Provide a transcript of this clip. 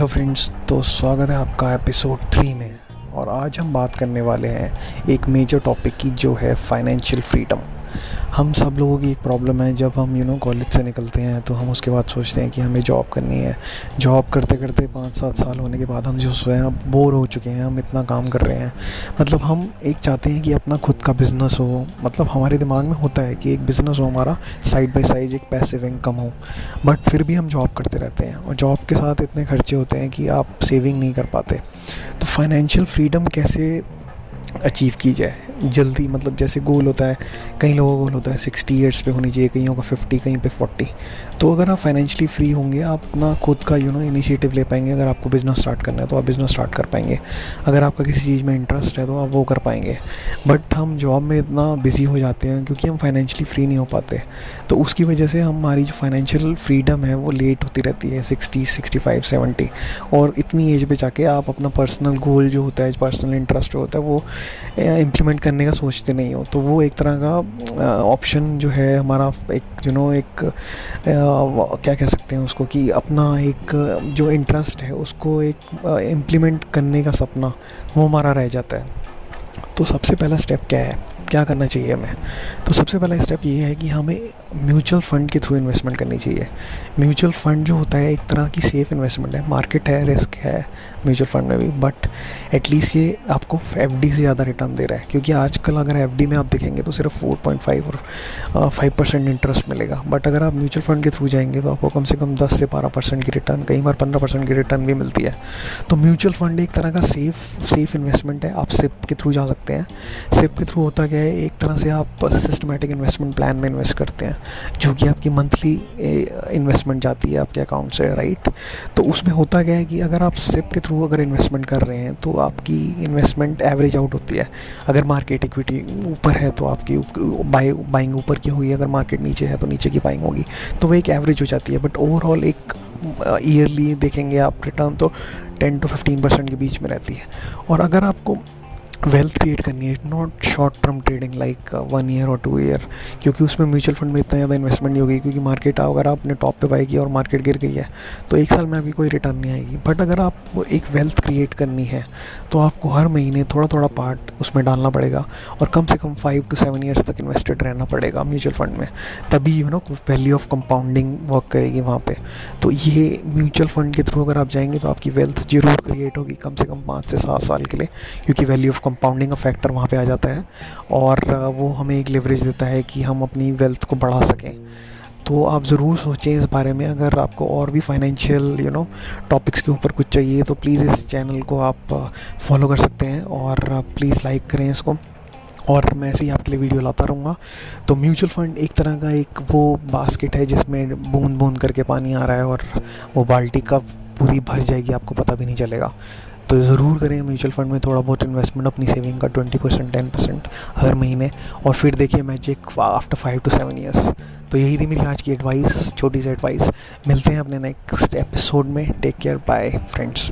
Hello friends, तो स्वागत है आपका एपिसोड 3 में। और आज हम बात करने वाले हैं एक मेजर टॉपिक की, जो है फाइनेंशियल फ्रीडम। हम सब लोगों की एक प्रॉब्लम है, जब हम कॉलेज से निकलते हैं तो हम उसके बाद सोचते हैं कि हमें जॉब करनी है। जॉब करते करते 5-7 साल होने के बाद हम जो सोचते हैं, अब बोर हो चुके हैं, हम इतना काम कर रहे हैं। मतलब हम एक चाहते हैं कि अपना खुद का बिज़नेस हो। मतलब हमारे दिमाग में होता है कि एक बिज़नेस हो हमारा, साइड बाई साइड एक पैसिव इनकम हो। बट फिर भी हम जॉब करते रहते हैं और जॉब के साथ इतने खर्चे होते हैं कि आप सेविंग नहीं कर पाते। तो फाइनेंशियल फ्रीडम कैसे अचीव की जाए जल्दी। मतलब जैसे गोल होता है, कई लोगों का गोल होता है 60 years पे होनी चाहिए, कईयों का 50, कहीं पे 40। तो अगर आप फाइनेंशियली फ्री होंगे, आप अपना खुद का इनिशिएटिव ले पाएंगे। अगर आपको बिज़नेस स्टार्ट करना है तो आप बिज़नेस स्टार्ट कर पाएंगे। अगर आपका किसी चीज़ में इंटरेस्ट है तो आप वो कर पाएंगे। बट हम जॉब में इतना बिजी हो जाते हैं क्योंकि हम फाइनेंशियली फ्री नहीं हो पाते, तो उसकी वजह से हमारी जो फाइनेंशियल फ्रीडम है वो लेट होती रहती है, 60, 65, 70। और इतनी एज पर जाके आप अपना पर्सनल गोल जो होता है, पर्सनल इंटरेस्ट होता है, वो इम्प्लीमेंट करने का सोचते नहीं हो। तो वो एक तरह का ऑप्शन जो है हमारा, एक क्या कह सकते हैं उसको, कि अपना एक जो इंटरेस्ट है उसको एक इम्प्लीमेंट करने का सपना, वो हमारा रह जाता है। तो सबसे पहला स्टेप क्या है, क्या करना चाहिए हमें? तो सबसे पहला स्टेप ये है कि हमें म्यूचुअल फ़ंड के थ्रू इन्वेस्टमेंट करनी चाहिए। म्यूचुअल फ़ंड जो होता है एक तरह की सेफ़ इन्वेस्टमेंट है। मार्केट है, रिस्क है म्यूचुअल फ़ंड में भी, बट एटलीस्ट ये आपको एफडी से ज़्यादा रिटर्न दे रहा है। क्योंकि आजकल अगर एफडी में आप देखेंगे तो सिर्फ 4.5 और 5% इंटरेस्ट मिलेगा। बट अगर आप म्यूचुअल फ़ंड के थ्रू जाएंगे तो आपको कम से कम 10 से 12% की रिटर्न, कई बार 15% की रिटर्न भी मिलती है। तो म्यूचुअल फ़ंड एक तरह का सेफ़ इन्वेस्टमेंट है। आप सिप के थ्रू जा सकते हैं। सिप के थ्रू होता क्या है, एक तरह से आप सिस्टमेटिक इन्वेस्टमेंट प्लान में इन्वेस्ट करते हैं, जो कि आपकी मंथली इन्वेस्टमेंट जाती है आपके अकाउंट से, राइट। तो उसमें होता क्या है कि अगर आप सिप के थ्रू अगर इन्वेस्टमेंट कर रहे हैं तो आपकी इन्वेस्टमेंट एवरेज आउट होती है। अगर मार्केट इक्विटी ऊपर है तो आपकी बाइंग ऊपर की होगी, अगर मार्केट नीचे है तो नीचे की बाइंग होगी, तो वो एक एवरेज हो जाती है। बट ओवरऑल एक ईयरली देखेंगे आप रिटर्न तो 10-15% के बीच में रहती है। और अगर आपको वेल्थ क्रिएट करनी है, not short term trading like 1 year or 2 year, क्योंकि उसमें म्यूचुअल फंड में इतना ज़्यादा इन्वेस्टमेंट नहीं होगी। क्योंकि मार्केट अगर आपने टॉप पे बाई किया और मार्केट गिर गई है तो एक साल में आपकी कोई रिटर्न नहीं आएगी। बट अगर आपको एक वेल्थ क्रिएट करनी है तो आपको हर महीने थोड़ा थोड़ा पार्ट उसमें डालना पड़ेगा और कम से कम 5 to 7 years तक इन्वेस्टेड रहना पड़ेगा म्यूचुअल फंड में। तभी वैल्यू ऑफ कंपाउंडिंग वर्क करेगी वहाँ पर। तो ये म्यूचुअल फंड के थ्रू अगर आप जाएंगे तो आपकी वेल्थ जरूर क्रिएट होगी, कम से कम 5 से 7 साल के लिए, क्योंकि वैल्यू ऑफ कंपाउंडिंग का फैक्टर वहाँ पे आ जाता है और वो हमें एक लेवरेज देता है कि हम अपनी वेल्थ को बढ़ा सकें। तो आप ज़रूर सोचें इस बारे में। अगर आपको और भी फाइनेंशियल टॉपिक्स के ऊपर कुछ चाहिए तो प्लीज़ इस चैनल को आप फॉलो कर सकते हैं और प्लीज़ लाइक करें इसको। और मैं ऐसे ही आपके लिए वीडियो लाता रहूँगा। तो म्यूचुअल फ़ंड एक तरह का एक वो बास्केट है जिसमें बूंद बूंद करके पानी आ रहा है और वो बाल्टी का पूरी भर जाएगी, आपको पता भी नहीं चलेगा। तो ज़रूर करें म्यूचुअल फंड में थोड़ा बहुत इन्वेस्टमेंट, अपनी सेविंग का 20%, 10% हर महीने, और फिर देखिए मैजिक आफ्टर 5 to 7 years। तो यही थी मेरी आज की एडवाइस, छोटी सी एडवाइस। मिलते हैं अपने नेक्स्ट एपिसोड में। Take care, bye friends.